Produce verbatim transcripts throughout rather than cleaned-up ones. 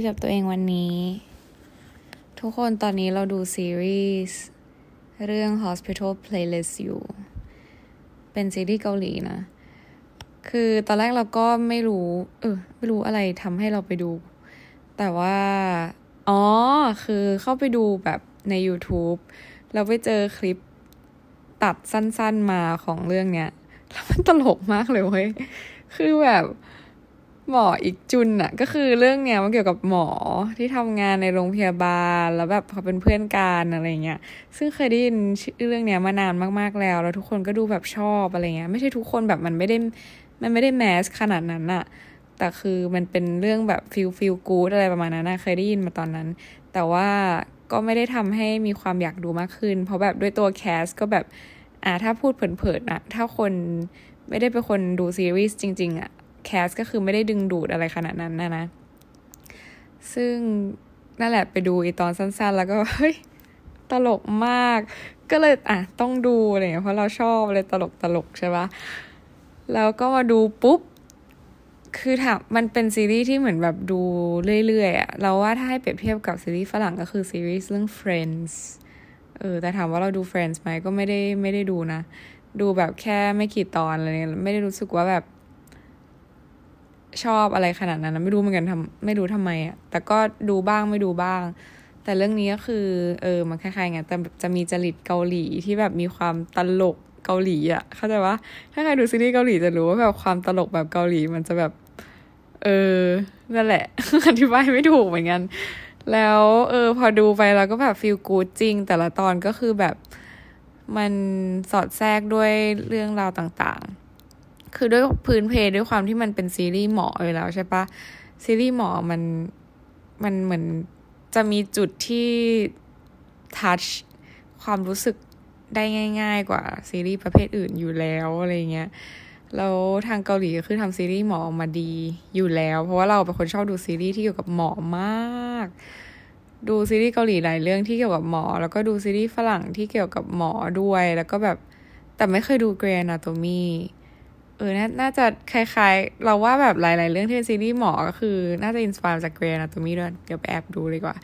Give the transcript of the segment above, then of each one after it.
ยกับตัวเองวันนี้ทุกคนตอนนี้เราดูซีรีส์เรื่อง Hospital Playlist อยู่เป็นซีรีส์เกาหลีนะคือตอนแรกเราก็ไม่รู้เออไม่รู้อะไรทำให้เราไปดูแต่ว่าอ๋อคือเข้าไปดูแบบใน YouTube เราไปเจอคลิปตัดสั้นๆมาของเรื่องเนี้ยแล้วมันตลกมากเลยเว้ยคือแบบหมออีกจุนอะก็คือเรื่องเนี้ยมันเกี่ยวกับหมอที่ทำงานในโรงพยาบาลแล้วแบบเขาเป็นเพื่อนกันอะไรเงี้ยซึ่งเคยได้ยินเรื่องเนี้ยมานานมากๆแล้วแล้วทุกคนก็ดูแบบชอบอะไรเงี้ยไม่ใช่ทุกคนแบบมันไม่ได้มันไม่ได้แมสขนาดนั้นอะแต่คือมันเป็นเรื่องแบบฟีลฟีลกู๊ดอะไรประมาณนั้นนะเคยได้ยินมาตอนนั้นแต่ว่าก็ไม่ได้ทำให้มีความอยากดูมากขึ้นเพราะแบบด้วยตัวแคสก็แบบอ่าถ้าพูดเผินๆนะถ้าคนไม่ได้เป็นคนดูซีรีส์จริงๆอะแคสก็คือไม่ได้ดึงดูดอะไรขนาดนั้นนะนะซึ่งนั่นแหละไปดูอีตอนสั้นๆแล้วก็เฮ้ยตลกมากก็เลยอ่ะต้องดูอะไรเพราะเราชอบอะไรตลกตลกใช่ปะแล้วก็มาดูปุ๊บคือถามมันเป็นซีรีส์ที่เหมือนแบบดูเรื่อยๆอ่ะเราว่าถ้าให้เปรียบเทียบกับซีรีส์ฝรั่งก็คือซีรีส์เรื่อง Friends เออแต่ถามว่าเราดู Friends ไหมก็ไม่ได้ไม่ได้ดูนะดูแบบแค่ไม่กี่ตอนอะไรเนี่ยไม่ได้รู้สึกว่าแบบชอบอะไรขนาดนั้นไม่รู้เหมือนกันทำไม่รู้ทำไมอ่ะแต่ก็ดูบ้างไม่ดูบ้างแต่เรื่องนี้ก็คือเออมันคล้ายๆไงแต่จะมีจริตเกาหลีที่แบบมีความตลกเกาหลีอ่ะเข้าใจว่าถ้าใครดูซีรีส์เกาหลีจะรู้ว่าแบบความตลกแบบเกาหลีมันจะแบบเออนั่นแหละ อธิบายไม่ถูกเหมือนกันแล้วเออพอดูไปเราก็แบบฟีลกู๊ดจริงแต่ละตอนก็คือแบบมันสอดแทรกด้วยเรื่องราวต่างๆคือด้วยพื้นเพด้วยความที่มันเป็นซีรีส์หมออยู่แล้วใช่ปะซีรีส์หมอมันมันเหมือนจะมีจุดที่ทัชความรู้สึกได้ง่ายๆกว่าซีรีส์ประเภทอื่นอยู่แล้วอะไรเงี้ยแล้วทางเกาหลีคือทำซีรีส์หมอมาดีอยู่แล้วเพราะว่าเราเป็นคนชอบดูซีรีส์ที่เกี่ยวกับหมอมากดูซีรีส์เกาหลีหลายเรื่องที่เกี่ยวกับหมอแล้วก็ดูซีรีส์ฝรั่งที่เกี่ยวกับหมอด้วยแล้วก็แบบแต่ไม่เคยดู Grey Anatomyเออ น, น่าจะคล้ายๆเราว่าแบบหลายๆเรื่องที่เป็นซีรีส์หมอก็คือน่าจะอินสปายจาก Grey Anatomy ด้วยเดี๋ยวไปแอบดูเลยกว่า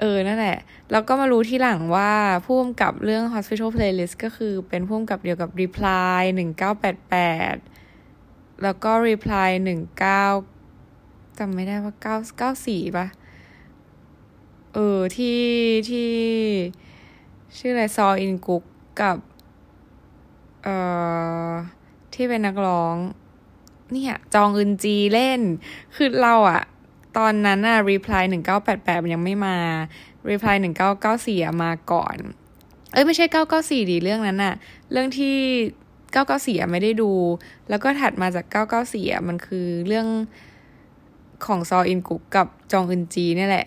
เออนั่นแหละแล้วก็มารู้ที่หลังว่าผู้กำกับเรื่อง Hospital Playlist ก็คือเป็นผู้กำกับเดียวกับ Reply หนึ่งเก้าแปดแปดแล้วก็ Reply สิบเก้าจำไม่ได้ว่าเก้า เก้าสี่ป่ะเออที่ที่ชื่ออะไรซออินกุกกับเอ่อที่เป็นนักร้องเนี่ยจองอึนจีเล่นคือเราอะตอนนั้นอะ Reply หนึ่งเก้าแปดแปดมันยังไม่มา Reply หนึ่งเก้าเก้าสี่อะมาก่อนเอ้ยไม่ใช่เก้าเก้าสี่ดิเรื่องนั้นอะเรื่องที่เก้าเก้าสี่อะไม่ได้ดูแล้วก็ถัดมาจากเก้าเก้าสี่อะมันคือเรื่องของซออินกุกกับจองอึนจีนี่แหละ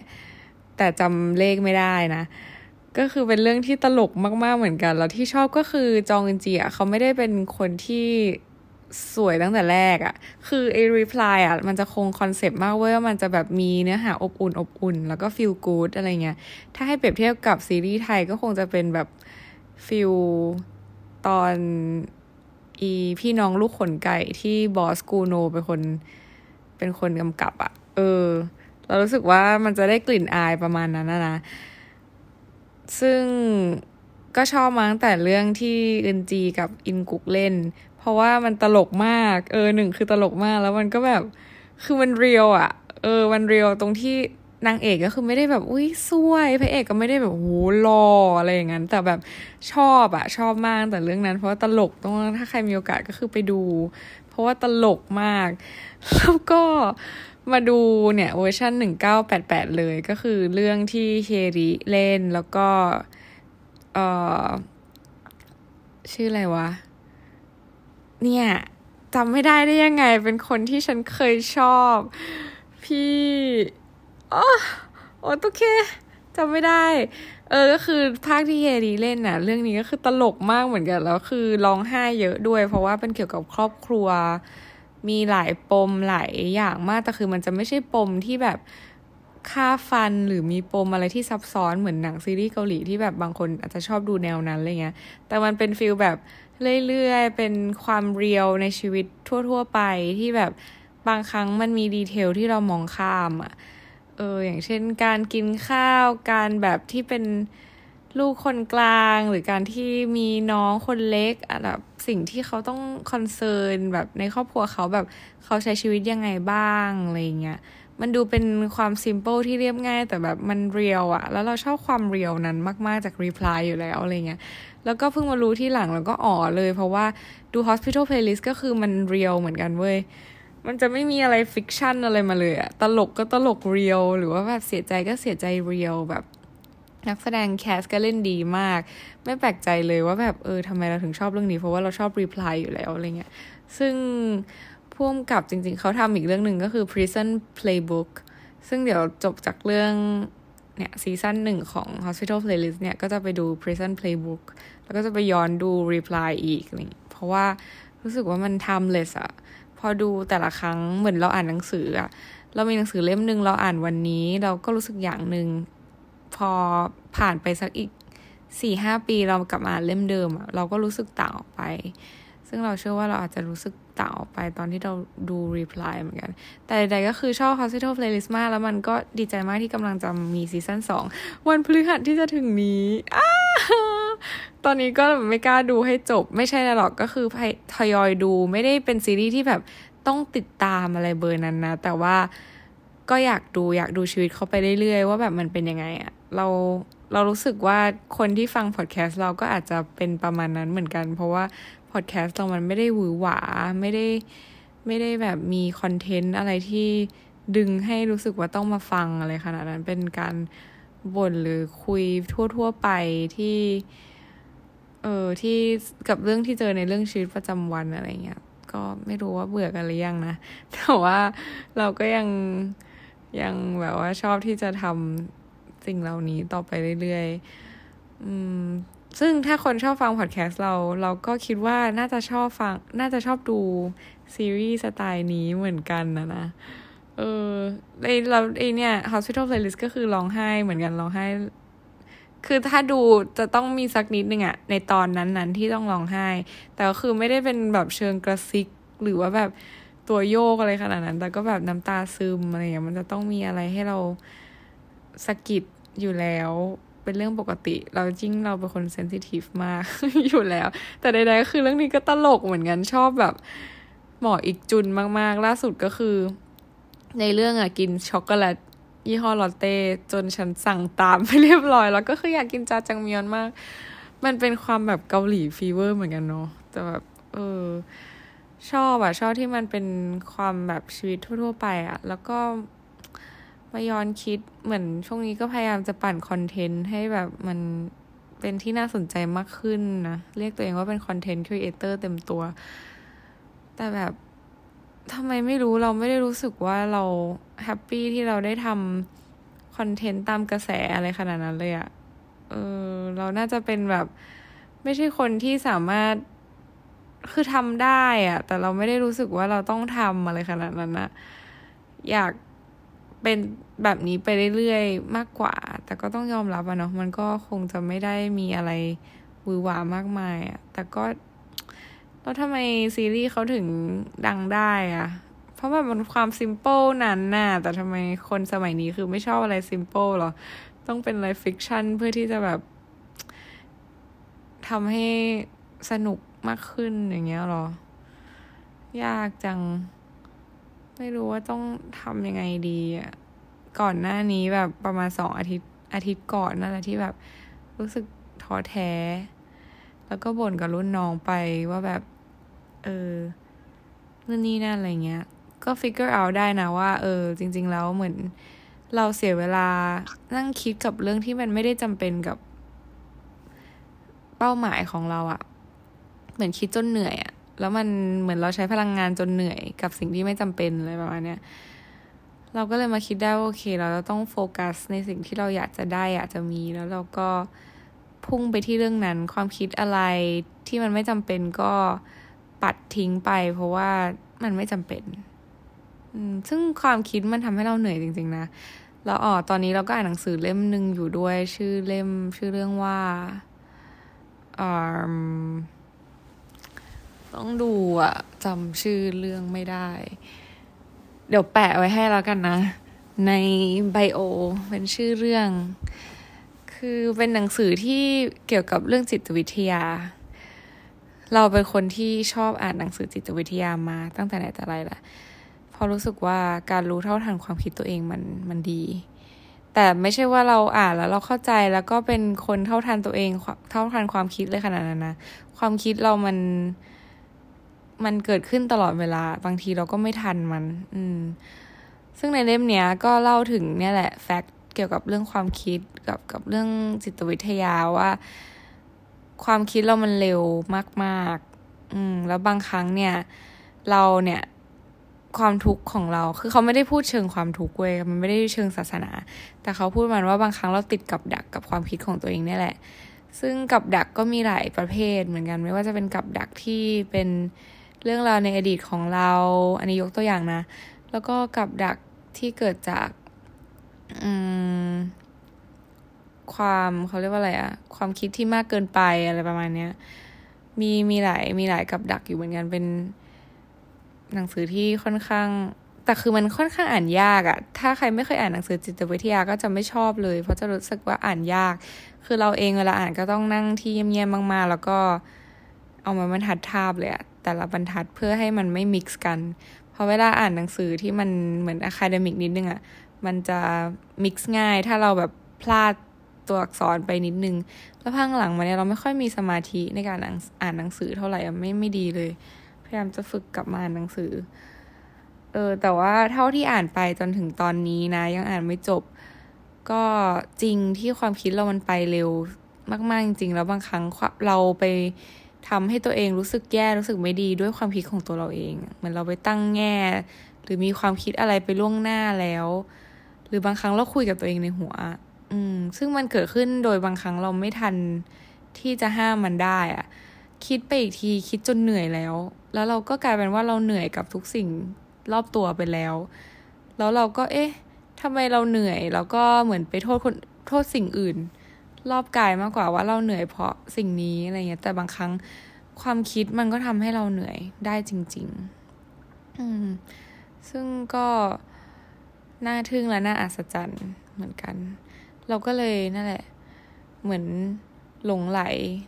แต่จำเลขไม่ได้นะก็คือเป็นเรื่องที่ตลกมากๆเหมือนกันแล้วที่ชอบก็คือจองอึนจีอ่ะเขาไม่ได้เป็นคนที่สวยตั้งแต่แรกอ่ะคือไอ้ Reply อ่ะมันจะคงคอนเซปต์มากเว้ยว่ามันจะแบบมีเนื้อหาอบอุ่นอบอุ่นแล้วก็ฟีลกู๊ดอะไรเงี้ยถ้าให้เปรียบเทียบกับซีรีส์ไทยก็คงจะเป็นแบบฟีลตอนอีพี่น้องลูกขนไก่ที่บอสกูโนเป็นคนเป็นคนกำกับอ่ะเออเรารู้สึกว่ามันจะได้กลิ่นอายประมาณนั้นนะนะซึ่งก็ชอบมาตั้งแต่เรื่องที่อึนจีกับอินกุกเล่นเพราะว่ามันตลกมากเออหนึ่งคือตลกมากแล้วมันก็แบบคือมันเรียลอ่ะเออมันเรียลตรงที่นางเอกก็คือไม่ได้แบบอุ้ยสวยพระเอกก็ไม่ได้แบบโหหล่ออะไรอย่างนั้นแต่แบบชอบอ่ะชอบมากแต่เรื่องนั้นเพราะว่าตลกต้องถ้าใครมีโอกาสก็คือไปดูเพราะว่าตลกมากแล้วก็มาดูเนี่ยเวอร์ชันหนึ่งเก้าแปดแปดเลยก็คือเรื่องที่เฮริเล่นแล้วก็เอ่อชื่ออะไรวะเนี่ยจำไม่ได้ได้ยังไงเป็นคนที่ฉันเคยชอบพี่อ๋อโอเคจำไม่ได้เออก็คือภาคที่เฮริเล่นน่ะเรื่องนี้ก็คือตลกมากเหมือนกันแล้วคือร้องไห้เยอะด้วยเพราะว่าเป็นเกี่ยวกับครอบครัวมีหลายปมหลายอย่างมากแต่คือมันจะไม่ใช่ปมที่แบบฆ่าฟันหรือมีปมอะไรที่ซับซ้อนเหมือนหนังซีรีส์เกาหลีที่แบบบางคนอาจจะชอบดูแนวนั้นอะไรเงี้ยแต่มันเป็นฟีลแบบเรื่อยๆเป็นความเรียลในชีวิตทั่วๆไปที่แบบบางครั้งมันมีดีเทลที่เรามองข้ามอ่ะ เอออย่างเช่นการกินข้าวการแบบที่เป็นลูกคนกลางหรือการที่มีน้องคนเล็กอ่ะแบบสิ่งที่เขาต้องคอนเซิร์นแบบในครอบครัวเขาแบบเขาใช้ชีวิตยังไงบ้างอะไรเงี้ยมันดูเป็นความซิมเปิลที่เรียบง่ายแต่แบบมันเรียลอะแล้วเราชอบความเรียลนั้นมากๆจาก Reply อยู่แล้วอะไรเงี้ยแล้วก็เพิ่งมารู้ที่หลังแล้วก็อ๋อเลยเพราะว่าดู Hospital Playlist ก็คือมันเรียลเหมือนกันเว้ยมันจะไม่มีอะไรฟิกชั่นอะไรมาเลยอะตลกก็ตลกเรียลหรือว่าแบบเสียใจก็เสียใจเรียลแบบนักแสดงแคสก็เล่นดีมากไม่แปลกใจเลยว่าแบบเออทำไมเราถึงชอบเรื่องนี้เพราะว่าเราชอบ Reply อยู่แล้วอะไรเงี้ยซึ่งพ่วงกับจริงๆเขาทำอีกเรื่องหนึ่งก็คือ Prison Playbook ซึ่งเดี๋ยวจบจากเรื่องเนี่ยซีซั่นหนึ่งของ Hospital Playlist เนี่ยก็จะไปดู Prison Playbook แล้วก็จะไปย้อนดู Reply อีกนี่เพราะว่ารู้สึกว่ามัน timeless อะพอดูแต่ละครั้งเหมือนเราอ่านหนังสืออะเรามีหนังสือเล่มนึงเราอ่านวันนี้เราก็รู้สึกอย่างนึงพอผ่านไปสักอีก สี่ห้า ปีเรากลับมาอ่านเล่มเดิมอะเราก็รู้สึกต่างออกไปซึ่งเราเชื่อว่าเราอาจจะรู้สึกต่างออกไปตอนที่เราดู Reply เหมือนกันแต่ใดๆก็คือชอบ Hospital Playlist มากแล้วมันก็ดีใจมากที่กำลังจะมีซีซั่นสองวันพฤหัสที่จะถึงนี้ตอนนี้ก็ไม่กล้าดูให้จบไม่ใช่หรอกก็คือทยอยดูไม่ได้เป็นซีรีส์ที่แบบต้องติดตามอะไรเบอร์นั้นนะแต่ว่าก็อยากดูอยากดูชีวิตเขาไปเรื่อยๆว่าแบบมันเป็นยังไงอะเราเรารู้สึกว่าคนที่ฟังพอดแคสต์เราก็อาจจะเป็นประมาณนั้นเหมือนกันเพราะว่าพอดแคสต์เรามันไม่ได้หวือหวาไม่ได้ไม่ได้แบบมีคอนเทนต์อะไรที่ดึงให้รู้สึกว่าต้องมาฟังอะไรขนาดนั้นเป็นการบ่นหรือคุยทั่วๆไปที่เออที่กับเรื่องที่เจอในเรื่องชีวิตประจำวันอะไรเงี้ยก็ไม่รู้ว่าเบื่อกันหรือยังนะแต่ว่าเราก็ยังยังแบบว่าชอบที่จะทำสิ่งเหล่านี้ต่อไปเรื่อยๆอืมซึ่งถ้าคนชอบฟังพอดแคสต์เราเราก็คิดว่าน่าจะชอบฟังน่าจะชอบดูซีรีส์สไตล์นี้เหมือนกันนะนะเออไอ้เราไอ้เนี่ย Hospital Playlist ก็คือร้องไห้เหมือนกันร้องไห้คือถ้าดูจะต้องมีสักนิดนึงอะในตอนนั้นๆที่ต้องร้องไห้แต่ก็คือไม่ได้เป็นแบบเชิงกระซิกหรือว่าแบบตัวโยกอะไรขนาดนั้นแต่ก็แบบน้ำตาซึมอะไรอย่างเงี้ยมันจะต้องมีอะไรให้เราสะกิดอยู่แล้วเป็นเรื่องปกติเราจริงเราเป็นคนเซนซิทีฟมาก อยู่แล้วแต่ใดๆก็คือเรื่องนี้ก็ตลกเหมือนกันชอบแบบหมออีกจุนมากๆล่าสุดก็คือในเรื่องอะกินช็อกโกแลตยี่ห้อลอตเต้จนฉันสั่งตามไปเรียบร้อยแล้วก็คืออยากกินจาจังเมียนมากมันเป็นความแบบเกาหลีฟีเวอร์เหมือนกันเนาะแต่แบบเออชอบอะชอบที่มันเป็นความแบบชีวิตทั่วๆไปอะแล้วก็มาย้อนคิดเหมือนช่วงนี้ก็พยายามจะปั่นคอนเทนต์ให้แบบมันเป็นที่น่าสนใจมากขึ้นนะเรียกตัวเองว่าเป็นคอนเทนต์ครีเอเตอร์เต็มตัวแต่แบบทำไมไม่รู้เราไม่ได้รู้สึกว่าเราแฮปปี้ที่เราได้ทำคอนเทนต์ตามกระแสอะไรขนาดนั้นเลยอะเออเราน่าจะเป็นแบบไม่ใช่คนที่สามารถคือทำได้อะแต่เราไม่ได้รู้สึกว่าเราต้องทำอะไรขนาดนั้นนะอยากเป็นแบบนี้ไปเรื่อยๆมากกว่าแต่ก็ต้องยอมรับอะเนาะมันก็คงจะไม่ได้มีอะไรหวือหวามากมายอะแต่ก็แล้วทำไมซีรีส์เขาถึงดังได้อะเพราะว่ามันความซิมเปิลนั้นน่ะแต่ทำไมคนสมัยนี้คือไม่ชอบอะไรซิมเปิลหรอต้องเป็นอะไรฟิกชันเพื่อที่จะแบบทำให้สนุกมากขึ้นอย่างเงี้ยหรอยากจังไม่รู้ว่าต้องทำยังไงดีอะก่อนหน้านี้แบบประมาณสองอาทิตย์อาทิตย์ก่อนนั่นแหละที่แบบรู้สึกท้อแท้แล้วก็บ่นกับรุ่นน้องไปว่าแบบเออนู่นนี่นั่นอะไรเงี้ยก็ figure out ได้นะว่าเออจริงๆแล้วเหมือนเราเสียเวลานั่งคิดกับเรื่องที่มันไม่ได้จำเป็นกับเป้าหมายของเราอะเหมือนคิดจนเหนื่อยอะแล้วมันเหมือนเราใช้พลังงานจนเหนื่อยกับสิ่งที่ไม่จำเป็นอะไรประมาณเนี้ยเราก็เลยมาคิดได้ว่าโอเคเราต้องโฟกัสในสิ่งที่เราอยากจะได้อยากจะมีแล้วเราก็พุ่งไปที่เรื่องนั้นความคิดอะไรที่มันไม่จำเป็นก็ปัดทิ้งไปเพราะว่ามันไม่จำเป็นซึ่งความคิดมันทำให้เราเหนื่อยจริงๆนะแล้วอ๋อตอนนี้เราก็อ่านหนังสือเล่มหนึ่งอยู่ด้วยชื่อเล่มชื่อเรื่องว่าอ่าต้องดูอะจำชื่อเรื่องไม่ได้เดี๋ยวแปะไว้ให้แล้วกันนะ ในไบโอเป็นชื่อเรื่องคือเป็นหนังสือที่เกี่ยวกับเรื่องจิตวิทยาเราเป็นคนที่ชอบอ่านหนังสือจิตวิทยามาตั้งแต่ไหนแต่ไรละพอรู้สึกว่าการรู้เท่าทันความคิดตัวเองมันมันดีแต่ไม่ใช่ว่าเราอ่านแล้วเราเข้าใจแล้วก็เป็นคนเท่าทันตัวเองเท่าทันความคิดเลยขนาดนั้นนะความคิดเรามันมันเกิดขึ้นตลอดเวลาบางทีเราก็ไม่ทันมันอืมซึ่งในเล่มเนี้ยก็เล่าถึงเนี่ยแหละแฟกต์เกี่ยวกับเรื่องความคิดกับกับเรื่องจิตวิทยาว่าความคิดเรามันเร็วมากๆอืมแล้วบางครั้งเนี่ยเราเนี่ยความทุกข์ของเราคือเขาไม่ได้พูดเชิงความทุกข์เว้ยมันไม่ได้เชิงศาสนาแต่เขาพูดมันว่าบางครั้งเราติดกับดักกับความคิดของตัวเองเนี่ยแหละซึ่งกับดักก็มีหลายประเภทเหมือนกันไม่ว่าจะเป็นกับดักที่เป็นเรื่องราวในอดีตของเราอันนี้ยกตัวอย่างนะแล้วก็กับดักที่เกิดจากอืมความเขาเรียกว่าอะไรอะความคิดที่มากเกินไปอะไรประมาณเนี้ยมีมีหลายมีหลายกับดักอยู่เหมือนกันเป็นหนังสือที่ค่อนข้างแต่คือมันค่อนข้างอ่านยากอะถ้าใครไม่เคยอ่านหนังสือจิตวิทยาก็จะไม่ชอบเลยเพราะจะรู้สึกว่าอ่านยากคือเราเองเวลาอ่านก็ต้องนั่งที่เงียบๆมากๆแล้วก็เอามาบรรทัดทาบเลยอะแต่ละบรรทัดเพื่อให้มันไม่มิกซ์กันเพราะเวลาอ่านหนังสือที่มันเหมือนอะคาเดมิกนิดนึงอะมันจะมิกซ์ง่ายถ้าเราแบบพลาดตัวอักษรไปนิดนึงแล้วพังหลังมาเนี่ยเราไม่ค่อยมีสมาธิในการอ่านหนังสือเท่าไหร่อะไม่ไม่ดีเลยพยายามจะฝึกกลับมาอ่านหนังสือเออแต่ว่าเท่าที่อ่านไปจนถึงตอนนี้นะยังอ่านไม่จบก็จริงที่ความคิดเรามันไปเร็วมากๆจริงๆแล้วบางครั้งเราไปทำให้ตัวเองรู้สึกแย่รู้สึกไม่ดีด้วยความคิดของตัวเราเองเหมือนเราไปตั้งแง่หรือมีความคิดอะไรไปล่วงหน้าแล้วหรือบางครั้งเราคุยกับตัวเองในหัวอืมซึ่งมันเกิดขึ้นโดยบางครั้งเราไม่ทันที่จะห้ามมันได้อ่ะคิดไปอีกทีคิดจนเหนื่อยแล้วแล้วเราก็กลายเป็นว่าเราเหนื่อยกับทุกสิ่งรอบตัวไปแล้วแล้วเราก็เอ๊ะทำไมเราเหนื่อยแล้วก็เหมือนไปโทษคนโทษสิ่งอื่นรอบกายมากกว่าว่าเราเหนื่อยเพราะสิ่งนี้อะไรเงี้ยแต่บางครั้งความคิดมันก็ทำให้เราเหนื่อยได้จริงๆอืมซึ่งก็น่าทึ่งและน่าอัศจรรย์เหมือนกันเราก็เลยนั่นแหละเหมือนหลงไหล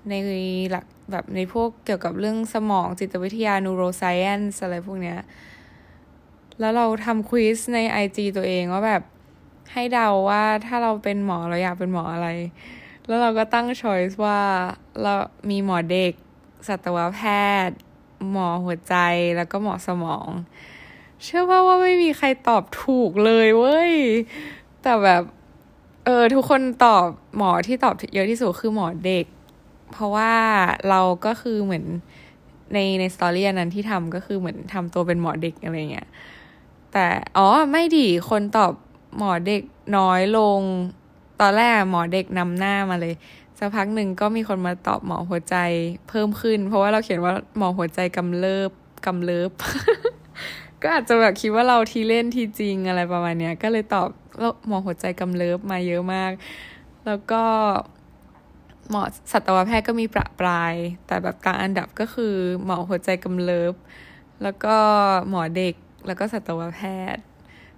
ในหลักแบบในพวกเกี่ยวกับเรื่องสมองจิตวิทยา neuroscience อะไรพวกเนี้ยแล้วเราทำควิสใน ไอ จี ตัวเองว่าแบบให้เดาว่าถ้าเราเป็นหมอเราอยากเป็นหมออะไรแล้วเราก็ตั้ง choice ว่าเรามีหมอเด็กสัตวแพทย์หมอหัวใจแล้วก็หมอสมองเชื่อว่าว่าไม่มีใครตอบถูกเลยเว้ยแต่แบบเออทุกคนตอบหมอที่ตอบเยอะที่สุดคือหมอเด็กเพราะว่าเราก็คือเหมือนในในสตอรี่อันนั้นที่ทำก็คือเหมือนทำตัวเป็นหมอเด็กอะไรเงี้ยแต่อ๋อไม่ดิคนตอบหมอเด็กน้อยลงตอนแรกหมอเด็กนำหน้ามาเลยสักพักหนึ่งก็มีคนมาตอบหมอหัวใจเพิ่มขึ้นเพราะว่าเราเขียนว่าหมอหัวใจกำเริบกำเริบ ก็อาจจะแบบคิดว่าเราทีเล่นทีจริงอะไรประมาณเนี้ยก็เลยตอบหมอหัวใจกำเริบมาเยอะมากแล้วก็หมอสัตวแพทย์ก็มีประปรายแต่แบบกลางอันดับก็คือหมอหัวใจกำเริบแล้วก็หมอเด็กแล้วก็สัตวแพทย์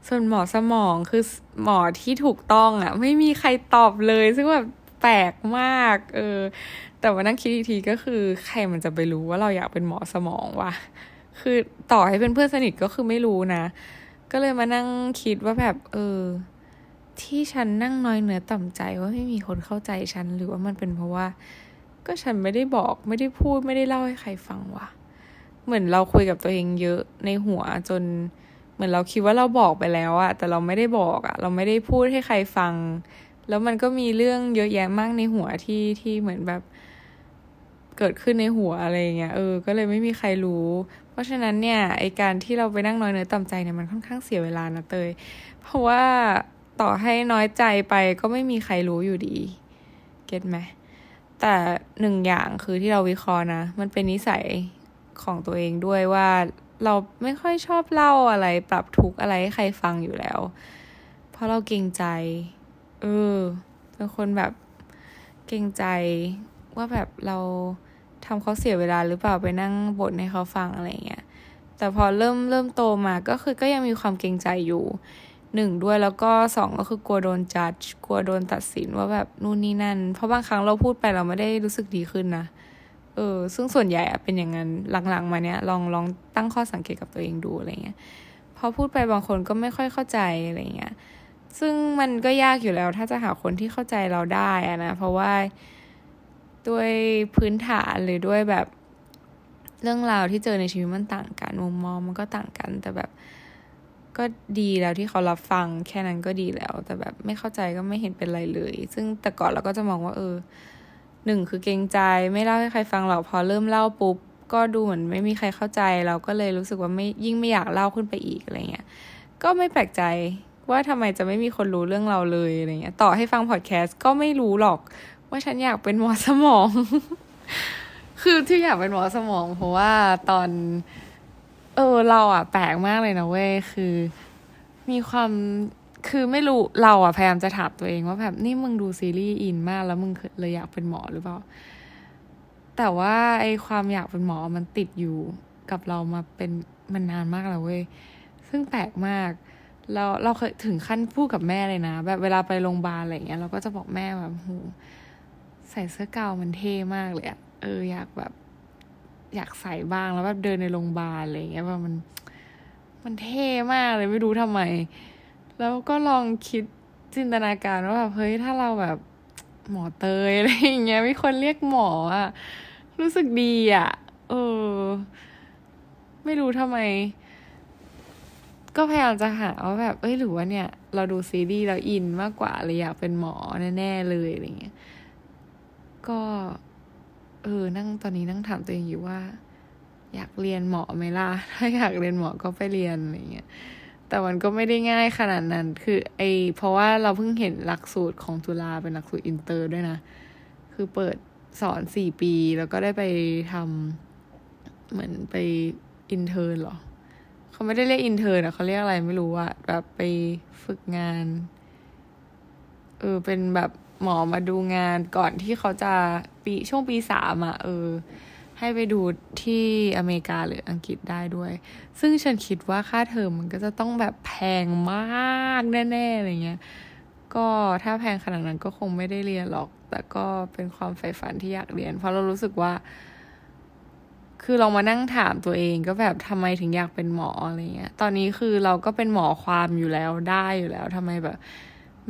ส่วนหมอสมองคือหมอที่ถูกต้องอ่ะไม่มีใครตอบเลยซึ่งแบบแปลกมากเออแต่ว่านั่งคิดอีกทีก็คือใครมันจะไปรู้ว่าเราอยากเป็นหมอสมองวะคือต่อให้เป็นเพื่อนสนิทก็คือไม่รู้นะก็เลยมานั่งคิดว่าแบบเออที่ฉันนั่งน้อยเนื้อต่ำใจว่าไม่มีคนเข้าใจฉันหรือว่ามันเป็นเพราะว่าก็ฉันไม่ได้บอกไม่ได้พูดไม่ได้เล่าให้ใครฟังวะเหมือนเราคุยกับตัวเองเยอะในหัวจนเหมือนเราคิดว่าเราบอกไปแล้วอะแต่เราไม่ได้บอกอะเราไม่ได้พูดให้ใครฟังแล้วมันก็มีเรื่องเยอะแยะมากในหัวที่ที่เหมือนแบบเกิดขึ้นในหัวอะไรเงี้ยเออก็เลยไม่มีใครรู้เพราะฉะนั้นเนี่ยไอการที่เราไปนั่งน้อยเนื้อต่ำใจเนี่ยมันค่อนข้างเสียเวลานะเตยเพราะว่าต่อให้น้อยใจไปก็ไม่มีใครรู้อยู่ดีเก็ทไหมแต่หนึ่งอย่างคือที่เราวิเคราะห์นะมันเป็นนิสัยของตัวเองด้วยว่าเราไม่ค่อยชอบเล่าอะไรปรับทุกข์อะไรให้ใครฟังอยู่แล้วเพราะเราเกรงใจเออเป็นคนแบบเกรงใจว่าแบบเราทำเขาเสียเวลาหรือเปล่าไปนั่งบ่นให้เขาฟังอะไรเงี้ยแต่พอเริ่มเริ่มโตมาก็คือก็ยังมีความเกรงใจอยู่ หนึ่งด้วยแล้วก็สองก็คือกลัวโดนจัดกลัวโดนตัดสินว่าแบบนู่นนี่นั่นเพราะบางครั้งเราพูดไปเราไม่ได้รู้สึกดีขึ้นนะเออซึ่งส่วนใหญ่อะเป็นอย่างนั้นหลังๆมาเนี้ยลองลองตั้งข้อสังเกตกับตัวเองดูอะไรเงี้ยพอพูดไปบางคนก็ไม่ค่อยเข้าใจอะไรเงี้ยซึ่งมันก็ยากอยู่แล้วถ้าจะหาคนที่เข้าใจเราได้อะนะเพราะว่าด้วยพื้นฐานหรือด้วยแบบเรื่องราวที่เจอในชีวิตมันต่างกันมุมมองมันก็ต่างกันแต่แบบก็ดีแล้วที่เขารับฟังแค่นั้นก็ดีแล้วแต่แบบไม่เข้าใจก็ไม่เห็นเป็นไรเลยซึ่งแต่ก่อนเราก็จะมองว่าเออหนึ่งคือเกรงใจไม่เล่าให้ใครฟังหรอกพอเริ่มเล่าปุ๊บก็ดูเหมือนไม่มีใครเข้าใจเราก็เลยรู้สึกว่าไม่ยิ่งไม่อยากเล่าขึ้นไปอีกอะไรเงี้ยก็ไม่แปลกใจว่าทำไมจะไม่มีคนรู้เรื่องเราเลยอะไรเงี้ยต่อให้ฟังพอดแคสต์ก็ไม่รู้หรอกว่าฉันอยากเป็นหมอสมอง คือที่อยากเป็นหมอสมองเพราะว่าตอนเออเราอ่ะแปลกมากเลยนะเว้ยคือมีความคือไม่รู้เราอ่ะพยายามจะถามตัวเองว่าแบบนี่มึงดูซีรีส์อินมากแล้วมึงเลยอยากเป็นหมอหรือเปล่าแต่ว่าไอความอยากเป็นหมอมันติดอยู่กับเรามาเป็นมันนานมากแล้วเว้ยซึ่งแปลกมากเราเราเคยถึงขั้นพูดกับแม่เลยนะแบบเวลาไปโรงพยาบาลอะไรเงี้ยเราก็จะบอกแม่แบบโหใส่เสื้อกาวมันเท่มากเลยอะเอออยากแบบอยากใส่บ้างแล้วแบบเดินในโรงพยาบาลอะไรเงี้ยว่ามันมันเท่มากเลยไม่รู้ทำไมแล้วก็ลองคิดจินตนาการว่าแบบเฮ้ยถ้าเราแบบหมอเตยอะไรอย่างเงี้ยมีคนเรียกหมออะรู้สึกดีอะเออไม่รู้ทำไมก็พยายามจะหาว่าแบบเอ้ยหรือว่าเนี่ยเราดูซีรีส์เราอินมากกว่าเลยอยากเป็นหมอแน่ๆเลยอะไรเงี้ยก็เออนั่งตอนนี้นั่งถามตัวเองอยู่ว่าอยากเรียนหมอไหมล่ะถ้าอยากเรียนหมอก็ไปเรียนอะไรเงี้ยแต่มันก็ไม่ได้ง่ายขนาดนั้นคือไอเพราะว่าเราเพิ่งเห็นหลักสูตรของจุฬาเป็นหลักสูตรอินเตอร์ด้วยนะคือเปิดสอนสี่ปีแล้วก็ได้ไปทำเหมือนไปอินเทอร์หรอเขาไม่ได้เรียกอินเทอร์นะเขาเรียกอะไรไม่รู้อะแบบไปฝึกงานเออเป็นแบบหมอมาดูงานก่อนที่เขาจะปีช่วงปีสามอะเออให้ไปดูที่อเมริกาหรืออังกฤษได้ด้วยซึ่งฉันคิดว่าค่าเทอมมันก็จะต้องแบบแพงมากแน่ๆอะไรเงี้ยก็ถ้าแพงขนาดนั้นก็คงไม่ได้เรียนหรอกแต่ก็เป็นความใฝ่ฝันที่อยากเรียนเพราะเรารู้สึกว่าคือลองมานั่งถามตัวเองก็แบบทำไมถึงอยากเป็นหมออะไรเงี้ยตอนนี้คือเราก็เป็นหมอความอยู่แล้วได้อยู่แล้วทำไมแบบ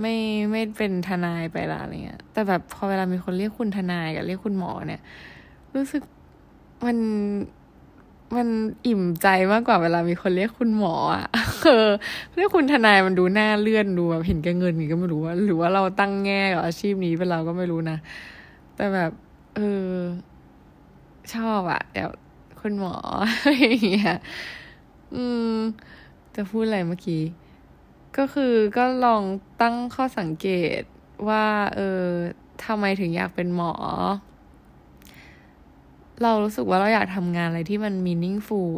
ไม่ไม่เป็นทนายไปละอะไรเงี้ยแต่แบบพอเวลามีคนเรียกคุณทนายกับเรียกคุณหมอเนี่ยรู้สึกมันมันอิ่มใจมากกว่าเวลามีคนเรียกคุณหมออ่ะคือเรียกคุณทนายมันดูหน้าเลื่อนดูแบบเห็นแก่เงินนี่ก็ไม่รู้ว่าหรือว่าเราตั้งแง่กับอาชีพนี้เป็นเราก็ไม่รู้นะแต่แบบเออชอบอ่ะเดี๋ยวคุณหมออะไรอย่างเงี้ยอืมจะพูดอะไรเมื่อกี้ก็คือก็ลองตั้งข้อสังเกตว่าเออทำไมถึงอยากเป็นหมอเรารู้สึกว่าเราอยากทำงานอะไรที่มัน meaningful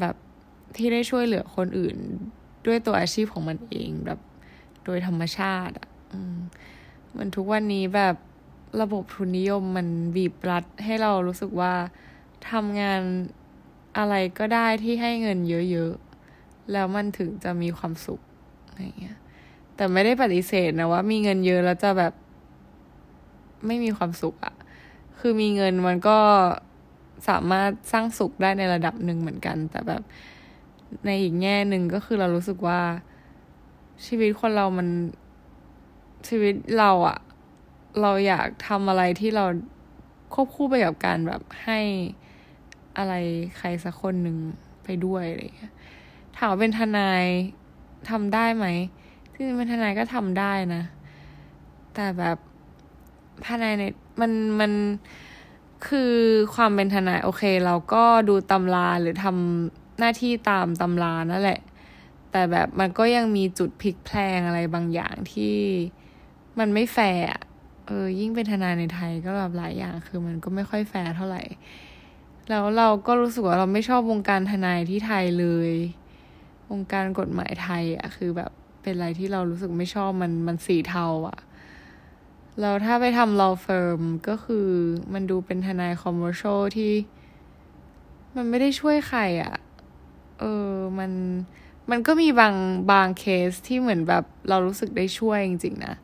แบบที่ได้ช่วยเหลือคนอื่นด้วยตัวอาชีพของมันเองแบบโดยธรรมชาติอ่ะเหมือนทุกวันนี้แบบระบบทุนนิยมมันบีบรัดให้เรารู้สึกว่าทำงานอะไรก็ได้ที่ให้เงินเยอะๆแล้วมันถึงจะมีความสุขอะไรเงี้ยแต่ไม่ได้ปฏิเสธนะว่ามีเงินเยอะแล้วจะแบบไม่มีความสุขอะคือมีเงินมันก็สามารถสร้างสุขได้ในระดับหนึ่งเหมือนกันแต่แบบในอีกแง่หนึ่งก็คือเรารู้สึกว่าชีวิตคนเรามันชีวิตเราอะเราอยากทำอะไรที่เราควบคู่ไปกับการแบบให้อะไรใครสักคนหนึ่งไปด้วยอะไรอย่างเงี้ยถามว่าเป็นทนายทำได้ไหมจริงๆเป็นทนายก็ทำได้นะแต่แบบทนายเนี่ยมันมันคือความเป็นทนายโอเคเราก็ดูตำราหรือทำหน้าที่ตามตำรานั่นแหละแต่แบบมันก็ยังมีจุดพลิกแพลงอะไรบางอย่างที่มันไม่แฟร์เออยิ่งเป็นทนายในไทยก็แบบหลายอย่างคือมันก็ไม่ค่อยแฟร์เท่าไหร่แล้วเราก็รู้สึกว่าเราไม่ชอบวงการทนายที่ไทยเลยวงการกฎหมายไทยอ่ะคือแบบเป็นอะไรที่เรารู้สึกไม่ชอบมันมันสีเทาอ่ะแล้วถ้าไปทำ law firm ก็คือมันดูเป็นทนาย commercial ที่มันไม่ได้ช่วยใครอ่ะเออมัน มันก็มีบางบางเคสที่เหมือนแบบเรารู้สึกได้ช่วยจริงๆนะ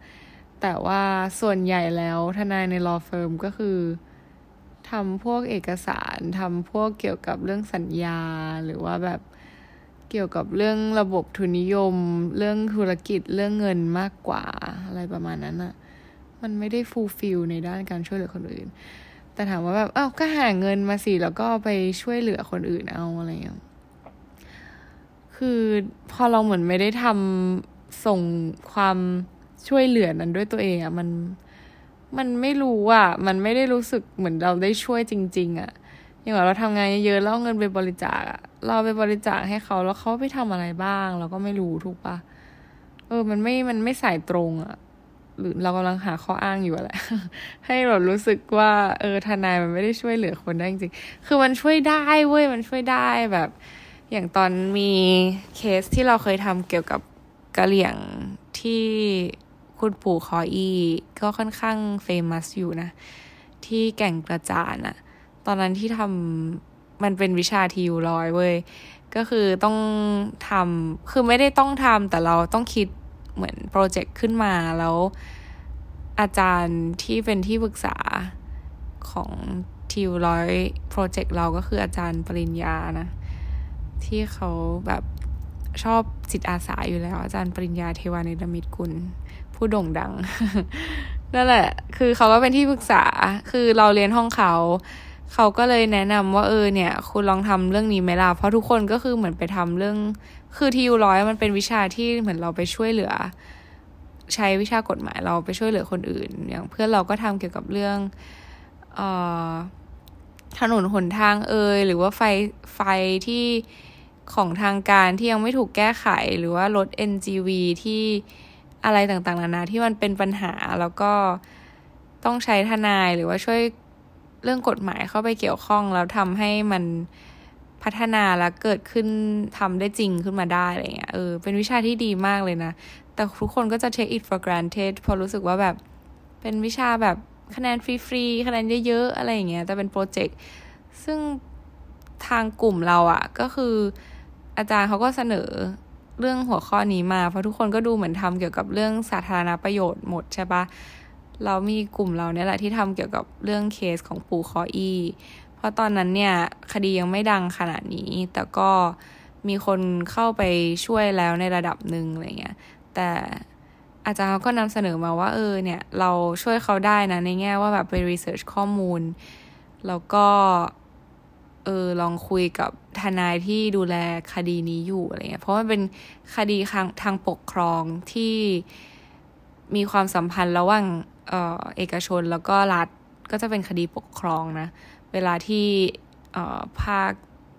แต่ว่าส่วนใหญ่แล้วทนายใน law firm ก็คือทำพวกเอกสารทำพวกเกี่ยวกับเรื่องสัญญาหรือว่าแบบเกี่ยวกับเรื่องระบบทุนนิยมเรื่องธุรกิจเรื่องเงินมากกว่าอะไรประมาณนั้นอะมันไม่ได้ฟูลฟิลในด้านการช่วยเหลือคนอื่นแต่ถามว่าแบบเอ้าก็หาเงินมาสิแล้วก็ไปช่วยเหลือคนอื่นเอาอะไรอย่างเงี้ยคือพอเราเหมือนไม่ได้ทำส่งความช่วยเหลือนั้นด้วยตัวเองอะมันมันไม่รู้อะมันไม่ได้รู้สึกเหมือนเราได้ช่วยจริงๆอะอย่างเราทำงานเยอะๆแล้วเงินไปบริจาคอะเราไปบริจาคให้เขาแล้วเขาไปทำอะไรบ้างเราก็ไม่รู้ถูกปะเออมันไม่มันไม่สายตรงอะหรือเรากำลังหาข้ออ้างอยู่แหละ ให้เรารู้สึกว่าเออทนายมันไม่ได้ช่วยเหลือคนได้จริงๆคือมันช่วยได้เว้ยมันช่วยได้แบบอย่างตอนมีเคสที่เราเคยทำเกี่ยวกับกะเหรี่ยงที่คุณปู่คออีก็ค่อนข้างเฟมัสอยู่นะที่แก่งกระจานอะตอนนั้นที่ทำมันเป็นวิชาทียูร้อยเว้ยก็คือต้องทำคือไม่ได้ต้องทำแต่เราต้องคิดเหมือนโปรเจกต์ขึ้นมาแล้วอาจารย์ที่เป็นที่ปรึกษาของทียูร้อยโปรเจกต์เราก็คืออาจารย์ปริญญานะที่เขาแบบชอบจิตอาสาอยู่แล้วอาจารย์ปริญญาเทวานิรมิตกุลผู้โด่งดัง นั่นแหละคือเขาก็เป็นที่ปรึกษาคือเราเรียนห้องเขาเขาก็เลยแนะนำว่าเออเนี่ยคุณลองทำเรื่องนี้ไหมล่ะเพราะทุกคนก็คือเหมือนไปทำเรื่องคือทียูร้อยมันเป็นวิชาที่เหมือนเราไปช่วยเหลือใช้วิชากฎหมายเราไปช่วยเหลือคนอื่นอย่างเพื่อนเราก็ทำเกี่ยวกับเรื่องเอ่อถนนหนทางเอ่ยหรือว่าไฟไฟที่ของทางการที่ยังไม่ถูกแก้ไขหรือว่ารถ เอ็น จี วี ที่อะไรต่างๆนานาที่มันเป็นปัญหาแล้วก็ต้องใช้ทนายหรือว่าช่วยเรื่องกฎหมายเข้าไปเกี่ยวข้องแล้วทำให้มันพัฒนาและเกิดขึ้นทำได้จริงขึ้นมาได้อะไรเงี้ยเออเป็นวิชาที่ดีมากเลยนะแต่ทุกคนก็จะ take it for granted พอรู้สึกว่าแบบเป็นวิชาแบบคะแนนฟรีๆคะแนนเยอะๆอะไรอย่างเงี้ยแต่เป็นโปรเจกต์ซึ่งทางกลุ่มเราอ่ะก็คืออาจารย์เขาก็เสนอเรื่องหัวข้อนี้มาเพราะทุกคนก็ดูเหมือนทำเกี่ยวกับเรื่องสาธารณประโยชน์หมดใช่ปะเรามีกลุ่มเราเนี่ยแหละที่ทำเกี่ยวกับเรื่องเคสของปู่คออีเพราะตอนนั้นเนี่ยคดียังไม่ดังขนาดนี้แต่ก็มีคนเข้าไปช่วยแล้วในระดับหนึ่งอะไรเงี้ยแต่อาจารย์เขาก็นำเสนอมาว่าเออเนี่ยเราช่วยเขาได้นะในแง่ว่าแบบไปรีเสิร์ชข้อมูลแล้วก็เออลองคุยกับทนายที่ดูแลคดีนี้อยู่อะไรเงี้ยเพราะมันเป็นคดีทางทางปกครองที่มีความสัมพันธ์ระหว่างเอ่อเอกชนแล้วก็รัฐก็จะเป็นคดีปกครองนะเวลาที่เอ่อภาค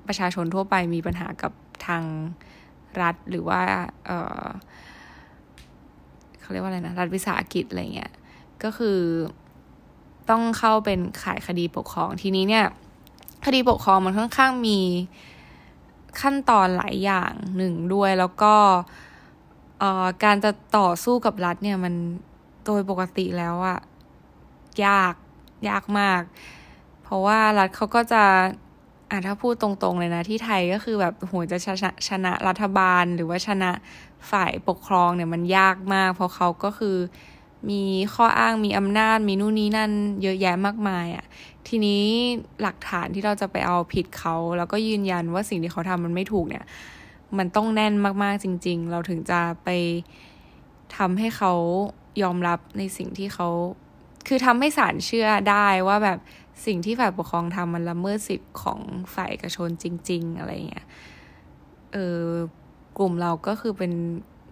ประชาชนทั่วไปมีปัญหากับทางรัฐหรือว่าเอ่อเรียกว่าอะไรนะรัฐวิสาหกิจอะไรเงี้ยก็คือต้องเข้าเป็นขายคดีปกครองทีนี้เนี่ยคดีปกครองมันค่อนข้างมีขั้นตอนหลายอย่างหนึ่งด้วยแล้วก็เอ่อการจะต่อสู้กับรัฐเนี่ยมันโดยปกติแล้วอะยากยากมากเพราะว่ารัฐเขาก็จะอ่ะถ้าพูดตรงๆเลยนะที่ไทยก็คือแบบโหจะชนะชนะรัฐบาลหรือว่าชนะฝ่ายปกครองเนี่ยมันยากมากเพราะเขาก็คือมีข้ออ้างมีอำนาจมีนู่นนี่นั่นเยอะแยะมากมายอ่ะทีนี้หลักฐานที่เราจะไปเอาผิดเขาแล้วก็ยืนยันว่าสิ่งที่เขาทำมันไม่ถูกเนี่ยมันต้องแน่นมากๆจริงๆเราถึงจะไปทำให้เขายอมรับในสิ่งที่เขาคือทำให้ศาลเชื่อได้ว่าแบบสิ่งที่ฝ่ายปกครองทำมันละเมิดสิทธิ์ของฝ่ายเอกชนจริงๆอะไรเงี้ยเออกลุ่มเราก็คือเป็น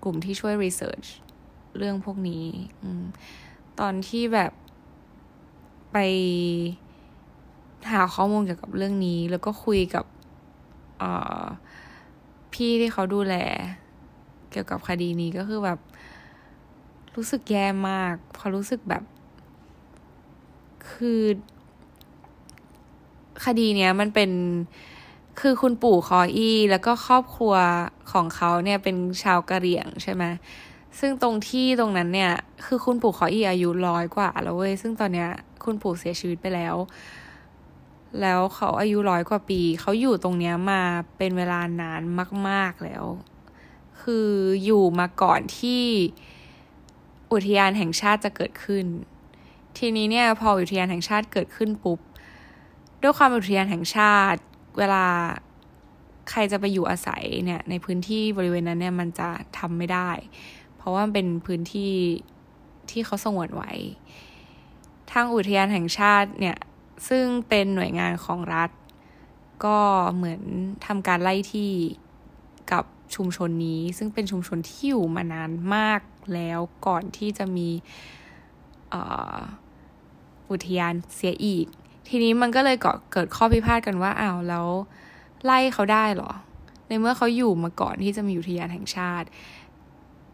กลุ่มที่ช่วยรีเสิร์ชเรื่องพวกนี้ตอนที่แบบไปหาข้อมูลเกี่ยวกับเรื่องนี้แล้วก็คุยกับพี่ที่เขาดูแลเกี่ยวกับคดีนี้ก็คือแบบรู้สึกแย่มากพอรู้สึกแบบคือคดีเนี้ยมันเป็นคือคุณปู่คออีแล้วก็ครอบครัวของเขาเนี่ยเป็นชาวกะเหรี่ยงใช่ไหมซึ่งตรงที่ตรงนั้นเนี่ยคือคุณปู่คออีอายุร้อยกว่าแล้วเว้ยซึ่งตอนเนี้ยคุณปู่เสียชีวิตไปแล้วแล้วเขาอายุร้อยกว่าปีเขาอยู่ตรงเนี้ยมาเป็นเวลานานมากๆแล้ว คืออยู่มาก่อนที่อุทยานแห่งชาติจะเกิดขึ้นทีนี้เนี่ยพออุทยานแห่งชาติเกิดขึ้นปุ๊บด้วยความอุทยานแห่งชาติเวลาใครจะไปอยู่อาศัยเนี่ยในพื้นที่บริเวณนั้นเนี่ยมันจะทำไม่ได้เพราะว่ามันเป็นพื้นที่ที่เขาสงวนไว้ทางอุทยานแห่งชาติเนี่ยซึ่งเป็นหน่วยงานของรัฐก็เหมือนทำการไล่ที่กับชุมชนนี้ซึ่งเป็นชุมชนที่อยู่มานานมากแล้วก่อนที่จะมีอุทยานเสียอีกทีนี้มันก็เลยเกิดข้อพิพาทกันว่าอ้าวแล้วไล่เขาได้เหรอในเมื่อเขาอยู่มาก่อนที่จะมีอุทยานแห่งชาติ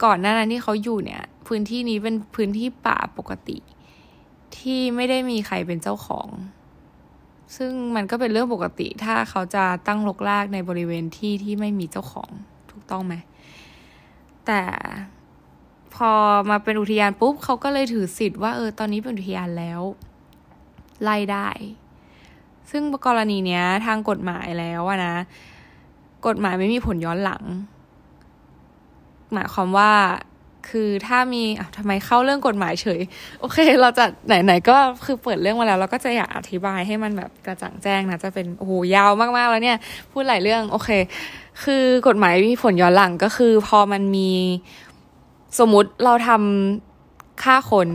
ก่อนหน้านั้นที่เขาอยู่เนี่ยพื้นที่นี้เป็นพื้นที่ป่าปกติที่ไม่ได้มีใครเป็นเจ้าของซึ่งมันก็เป็นเรื่องปกติถ้าเขาจะตั้งรกรากในบริเวณที่ที่ไม่มีเจ้าของถูกต้องไหมแต่พอมาเป็นอุทยานปุ๊บเขาก็เลยถือสิทธิ์ว่าเออตอนนี้เป็นอุทยานแล้วไล่ได้ซึ่งกรณีเนี้ยทางกฎหมายแล้วอะนะกฎหมายไม่มีผลย้อนหลังหมายความว่าคือถ้ามีอ้าวทำไมเข้าเรื่องกฎหมายเฉยโอเคเราจะไหนๆก็คือเปิดเรื่องมาแล้วเราก็จะอยากอธิบายให้มันแบบกระจ่างแจ้งนะจะเป็นโอ้โหยาวมากๆแล้วเนี่ยพูดหลายเรื่องโอเคคือกฎหมายมีผลย้อนหลังก็คือพอมันมีสมมุติเราทำฆ่าคน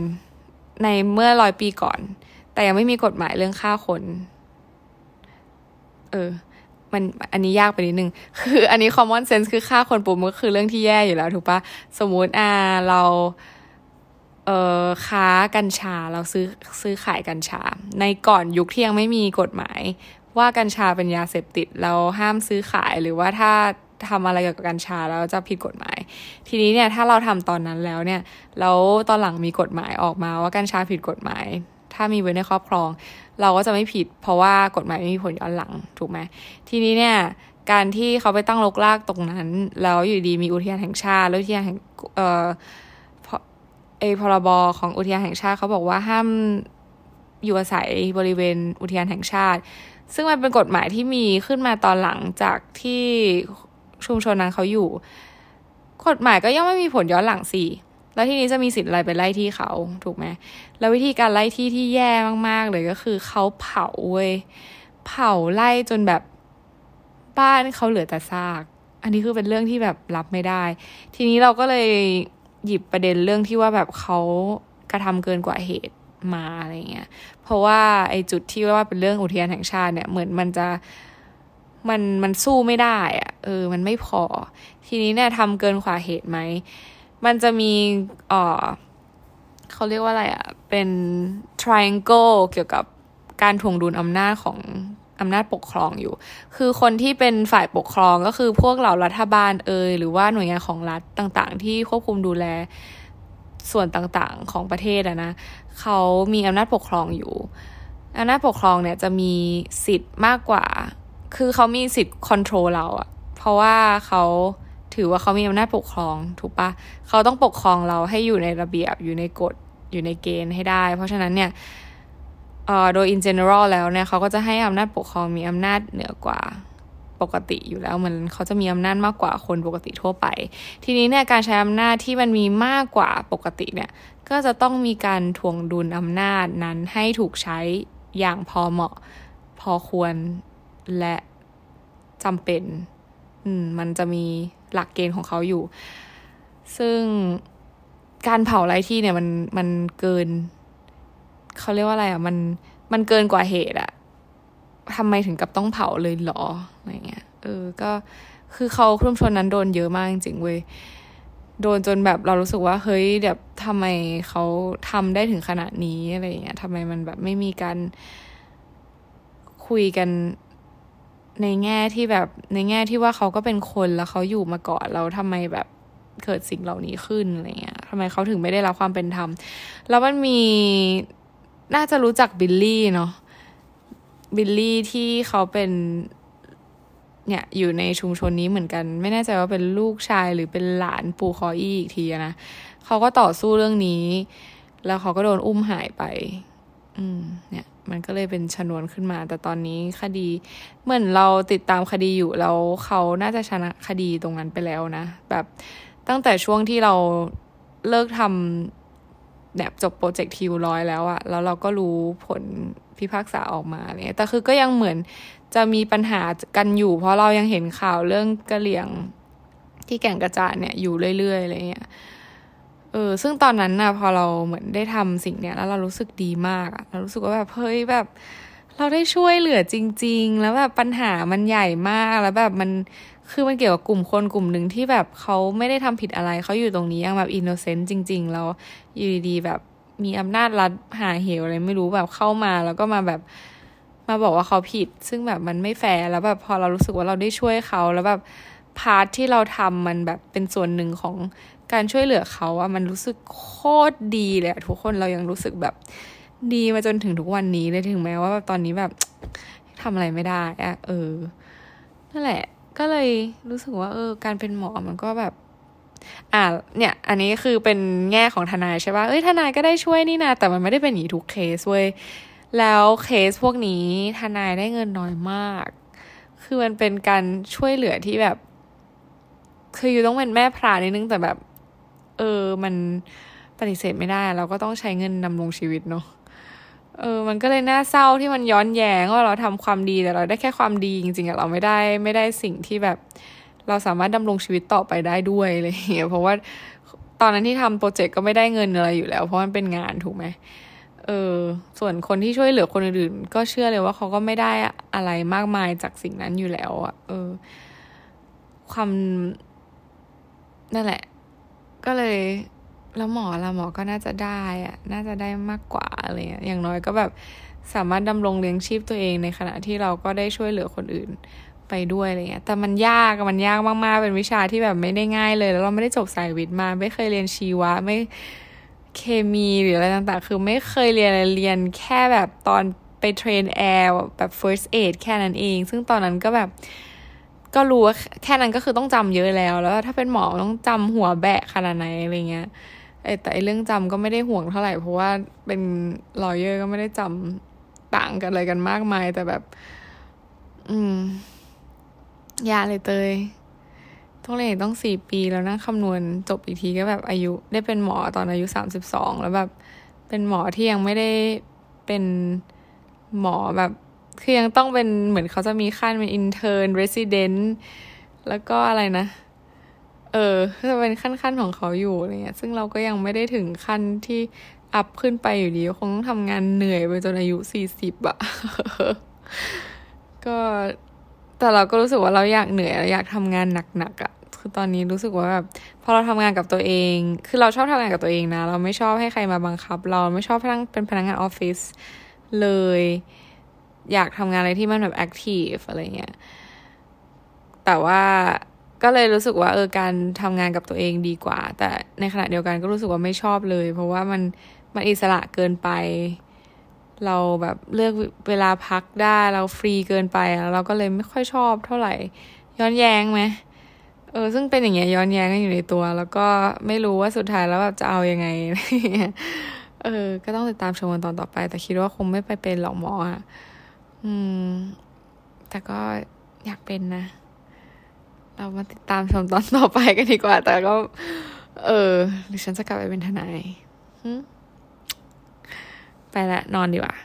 ในเมื่อร้อยปีก่อนแต่ยังไม่มีกฎหมายเรื่องฆ่าคนเออมันอันนี้ยากไปนิดนึงคืออันนี้ common sense คือฆ่าคนปุ๊บมันก็คือเรื่องที่แย่อยู่แล้วถูกปะสมมุติอ่าเราเอ่อค้ากัญชาเราซื้อซื้อขายกัญชาในก่อนยุคที่ยังไม่มีกฎหมายว่ากัญชาเป็นยาเสพติดเราห้ามซื้อขายหรือว่าถ้าทำอะไรเกี่ยวกับกัญชาแล้วจะผิดกฎหมายทีนี้เนี่ยถ้าเราทำตอนนั้นแล้วเนี่ยแล้วตอนหลังมีกฎหมายออกมาว่ากัญชาผิดกฎหมายถ้ามีไว้ในครอบครองเราก็จะไม่ผิดเพราะว่ากฎหมายไม่มีผลย้อนหลังถูกไหมทีนี้เนี่ยการที่เขาไปตั้งรกรากตรงนั้นแล้วอยู่ดีมีอุทยานแห่งชาติแล้วอุทยานแห่งเอ่อไอพรบของอุทยานแห่งชาติเขาบอกว่าห้ามอยู่อาศัยบริเวณอุทยานแห่งชาติซึ่งมันเป็นกฎหมายที่มีขึ้นมาตอนหลังจากที่ชุมชนนั้นเขาอยู่กฎหมายก็ยังไม่มีผลย้อนหลังสิแล้วที่นี้จะมีสิทธิ์อะไรไปไล่ที่เขาถูกไหมแล้ววิธีการไล่ที่ที่แย่มากๆเลยก็คือเขาเผาเว้ยเผาไล่จนแบบบ้านเขาเหลือแต่ซากอันนี้คือเป็นเรื่องที่แบบรับไม่ได้ทีนี้เราก็เลยหยิบประเด็นเรื่องที่ว่าแบบเขากระทำเกินกว่าเหตุมาอะไรเงี้ยเพราะว่าไอ้จุดที่ว่าเป็นเรื่องอุทยานแห่งชาติเนี่ยเหมือนมันจะมันมันสู้ไม่ได้อะเออมันไม่พอทีนี้เนี่ยทำเกินกว่าเหตุไหมมันจะมีเอ่อเขาเรียกว่าอะไรอ่ะเป็น triangle เกี่ยวกับการถ่วงดุลอำนาจของอำนาจปกครองอยู่คือคนที่เป็นฝ่ายปกครองก็คือพวกเหล่ารัฐบาลเอ่ยหรือว่าหน่วยงานของรัฐต่างๆที่ควบคุมดูแลส่วนต่างๆของประเทศอ่ะนะเขามีอำนาจปกครองอยู่อำนาจปกครองเนี่ยจะมีสิทธิ์มากกว่าคือเขามีสิทธิ์ control เราอ่ะเพราะว่าเขาถือว่าเขามีอำนาจปกครองถูกปะเขาต้องปกครองเราให้อยู่ในระเบียบอยู่ในกฎอยู่ในเกณฑ์ให้ได้เพราะฉะนั้นเนี่ยเอ่อโดย in general แล้วเนี่ยเขาก็จะให้อำนาจปกครองมีอำนาจเหนือกว่าปกติอยู่แล้วมันเขาจะมีอำนาจมากกว่าคนปกติทั่วไปทีนี้เนี่ยการใช้อำนาจที่มันมีมากกว่าปกติเนี่ยก็จะต้องมีการถ่วงดุลอำนาจนั้นให้ถูกใช้อย่างพอเหมาะพอควรและจำเป็นอืมมันจะมีหลักเกณฑ์ของเขาอยู่ซึ่งการเผาไร้ที่เนี่ยมันมันเกินเขาเรียกว่าอะไรอ่ะมันมันเกินกว่าเหตุอ่ะทำไมถึงกับต้องเผาเลยหรออะไรเงี้ยเออก็คือเขาชุมชนนั้นโดนเยอะมากจริงๆเว้ยโดนจนแบบเรารู้สึกว่าเฮ้ยแบบทำไมเขาทำได้ถึงขนาดนี้อะไรเงี้ยทำไมมันแบบไม่มีการคุยกันในแง่ที่แบบในแง่ที่ว่าเขาก็เป็นคนแล้วเขาอยู่มาก่อนแล้วทำไมแบบเกิดสิ่งเหล่านี้ขึ้นอะไรเงี้ยทำไมเขาถึงไม่ได้รับความเป็นธรรมแล้วมันมีน่าจะรู้จักบิลลี่เนาะบิลลี่ที่เขาเป็นเนี่ยอยู่ในชุมชนนี้เหมือนกันไม่แน่ใจว่าเป็นลูกชายหรือเป็นหลานปู่คออี้อีกทีนะเขาก็ต่อสู้เรื่องนี้แล้วเขาก็โดนอุ้มหายไป อืมเนี่ยมันก็เลยเป็นชนวนขึ้นมาแต่ตอนนี้คดีเหมือนเราติดตามคดีอยู่แล้วเขาน่าจะชนะคดีตรงนั้นไปแล้วนะแบบตั้งแต่ช่วงที่เราเลิกทำแบบจบโปรเจกต์ทิวร้อยแล้วอะแล้วเราก็รู้ผลพิพากษาออกมาเนี่ยแต่คือก็ยังเหมือนจะมีปัญหากันอยู่เพราะเรายังเห็นข่าวเรื่องกะเหรี่ยงที่แก่งกระจาดเนี่ยอยู่เรื่อยๆอะไรเงี้ยเออซึ่งตอนนั้นนะพอเราเหมือนได้ทำสิ่งเนี้ยแล้วเรารู้สึกดีมากเรารู้สึกว่าแบบเฮ้ยแบบเราได้ช่วยเหลือจริงๆแล้วแบบปัญหามันใหญ่มากแล้วแบบมันคือมันเกี่ยวกับกลุ่มคนกลุ่มหนึ่งที่แบบเขาไม่ได้ทำผิดอะไรเขาอยู่ตรงนี้ยังแบบอินโนเซนต์จริงๆเราอยู่ดีๆแบบมีอำนาจรัฐหาเหวอะไรไม่รู้แบบเข้ามาแล้วก็มาแบบมาบอกว่าเขาผิดซึ่งแบบมันไม่แฟร์แล้วแบบพอเรารู้สึกว่าเราได้ช่วยเขาแล้วแบบพาร์ทที่เราทำมันแบบเป็นส่วนหนึ่งของการช่วยเหลือเขาอะมันรู้สึกโคตรดีเลยทุกคนเรายังรู้สึกแบบดีมาจนถึงทุกวันนี้เลยถึงแม้ว่าแบบตอนนี้แบบทำอะไรไม่ได้อะเออนั่นแหละก็เลยรู้สึกว่าเออการเป็นหมอมันก็แบบอ่าเนี่ยอันนี้คือเป็นแง่ของทนายใช่ป่ะเอ้ยทนายก็ได้ช่วยนี่นะแต่มันไม่ได้เป็นอย่างนี้ทุกเคสเว้ยแล้วเคสพวกนี้ทนายได้เงินน้อยมากคือมันเป็นการช่วยเหลือที่แบบคืออยู่ต้องเป็นแม่พรานิดนึงแต่แบบเออมันปฏิเสธไม่ได้เราก็ต้องใช้เงินดำรงชีวิตเนาะเออมันก็เลยน่าเศร้าที่มันย้อนแย้งว่าเราทำความดีแต่เราได้แค่ความดีจริงๆอะเราไม่ได้ไม่ได้สิ่งที่แบบเราสามารถดำรงชีวิตต่อไปได้ด้วยอะไรอย่างเงี้ยเพราะว่าตอนนั้นที่ทำโปรเจกต์ก็ไม่ได้เงินอะไรอยู่แล้วเพราะมันเป็นงานถูกไหมเออส่วนคนที่ช่วยเหลือคนอื่นก็เชื่อเลยว่าเขาก็ไม่ได้อะไรมากมายจากสิ่งนั้นอยู่แล้วอะเออความนั่นแหละก็เลยแล้วหมอละหมอก็น่าจะได้อะน่าจะได้มากกว่าอะไรเงี้ยอย่างน้อยก็แบบสามารถดำรงเลี้ยงชีพตัวเองในขณะที่เราก็ได้ช่วยเหลือคนอื่นไปด้วยอะไรเงี้ยแต่มันยากมันยากมากๆเป็นวิชาที่แบบไม่ได้ง่ายเลยแล้วเราไม่ได้จบสายวิทย์มาไม่เคยเรียนชีวะไม่เคมีหรืออะไรต่างๆคือไม่เคยเรียนเรียนแค่แบบตอนไปเทรนแอร์แบบ first aid แค่นั้นเองซึ่งตอนนั้นก็แบบก็รู้ว่าแค่นั้นก็คือต้องจำเยอะแล้วแล้วถ้าเป็นหมอต้องจำหัวแบะขนาดไหนอะไรเงี้ยแต่ไอ้เรื่องจำก็ไม่ได้ห่วงเท่าไหร่เพราะว่าเป็นลอเยอร์ก็ไม่ได้จำต่างกันอะไรกันมากมายแต่แบบอืมยากเลยเตยต้องเลยต้องสี่ปีแล้วนะคำนวณจบอีกทีก็แบบอายุได้เป็นหมอตอนอายุสามสิบสองแล้วแบบเป็นหมอที่ยังไม่ได้เป็นหมอแบบคือยังต้องเป็นเหมือนเขาจะมีขั้นเป็น intern resident แล้วก็อะไรนะเออจะเป็นขั้นๆของเขาอยู่อะไรเงี้ยซึ่งเราก็ยังไม่ได้ถึงขั้นที่อัพขึ้นไปอยู่ดีคงต้องทำงานเหนื่อยไปจนอายุสี่สิบอ่ะ ก็แต่เราก็รู้สึกว่าเราอยากเหนื่อยเราอยากทำงานหนักๆอ่ะคือตอนนี้รู้สึกว่าแบบพอเราทำงานกับตัวเองคือเราชอบทำงานกับตัวเองนะเราไม่ชอบให้ใครมาบังคับเราไม่ชอบเป็นพนักงานออฟฟิศเลยอยากทำงานอะไรที่มันแบบแอคทีฟอะไรเงี้ยแต่ว่าก็เลยรู้สึกว่าเออการทำงานกับตัวเองดีกว่าแต่ในขณะเดียวกันก็รู้สึกว่าไม่ชอบเลยเพราะว่ามันมันอิสระเกินไปเราแบบเลือกเวลาพักได้เราฟรีเกินไปเราก็เลยไม่ค่อยชอบเท่าไหร่ย้อนแย้งไหมเออซึ่งเป็นอย่างเงี้ยย้อนแย้งกันอยู่ในตัวแล้วก็ไม่รู้ว่าสุดท้ายแล้วแบบจะเอายังไง เออก็ต้องติดตามชมกันตอนต่อไปแต่คิดว่าคงไม่ไปเป็นหรอกหมออะอืมแต่ก็อยากเป็นนะเรามาติดตามชมตอนต่อไปกันดีกว่าแต่ก็เออหรือฉันจะกลับไปเป็นทนายไปละนอนดีกว่า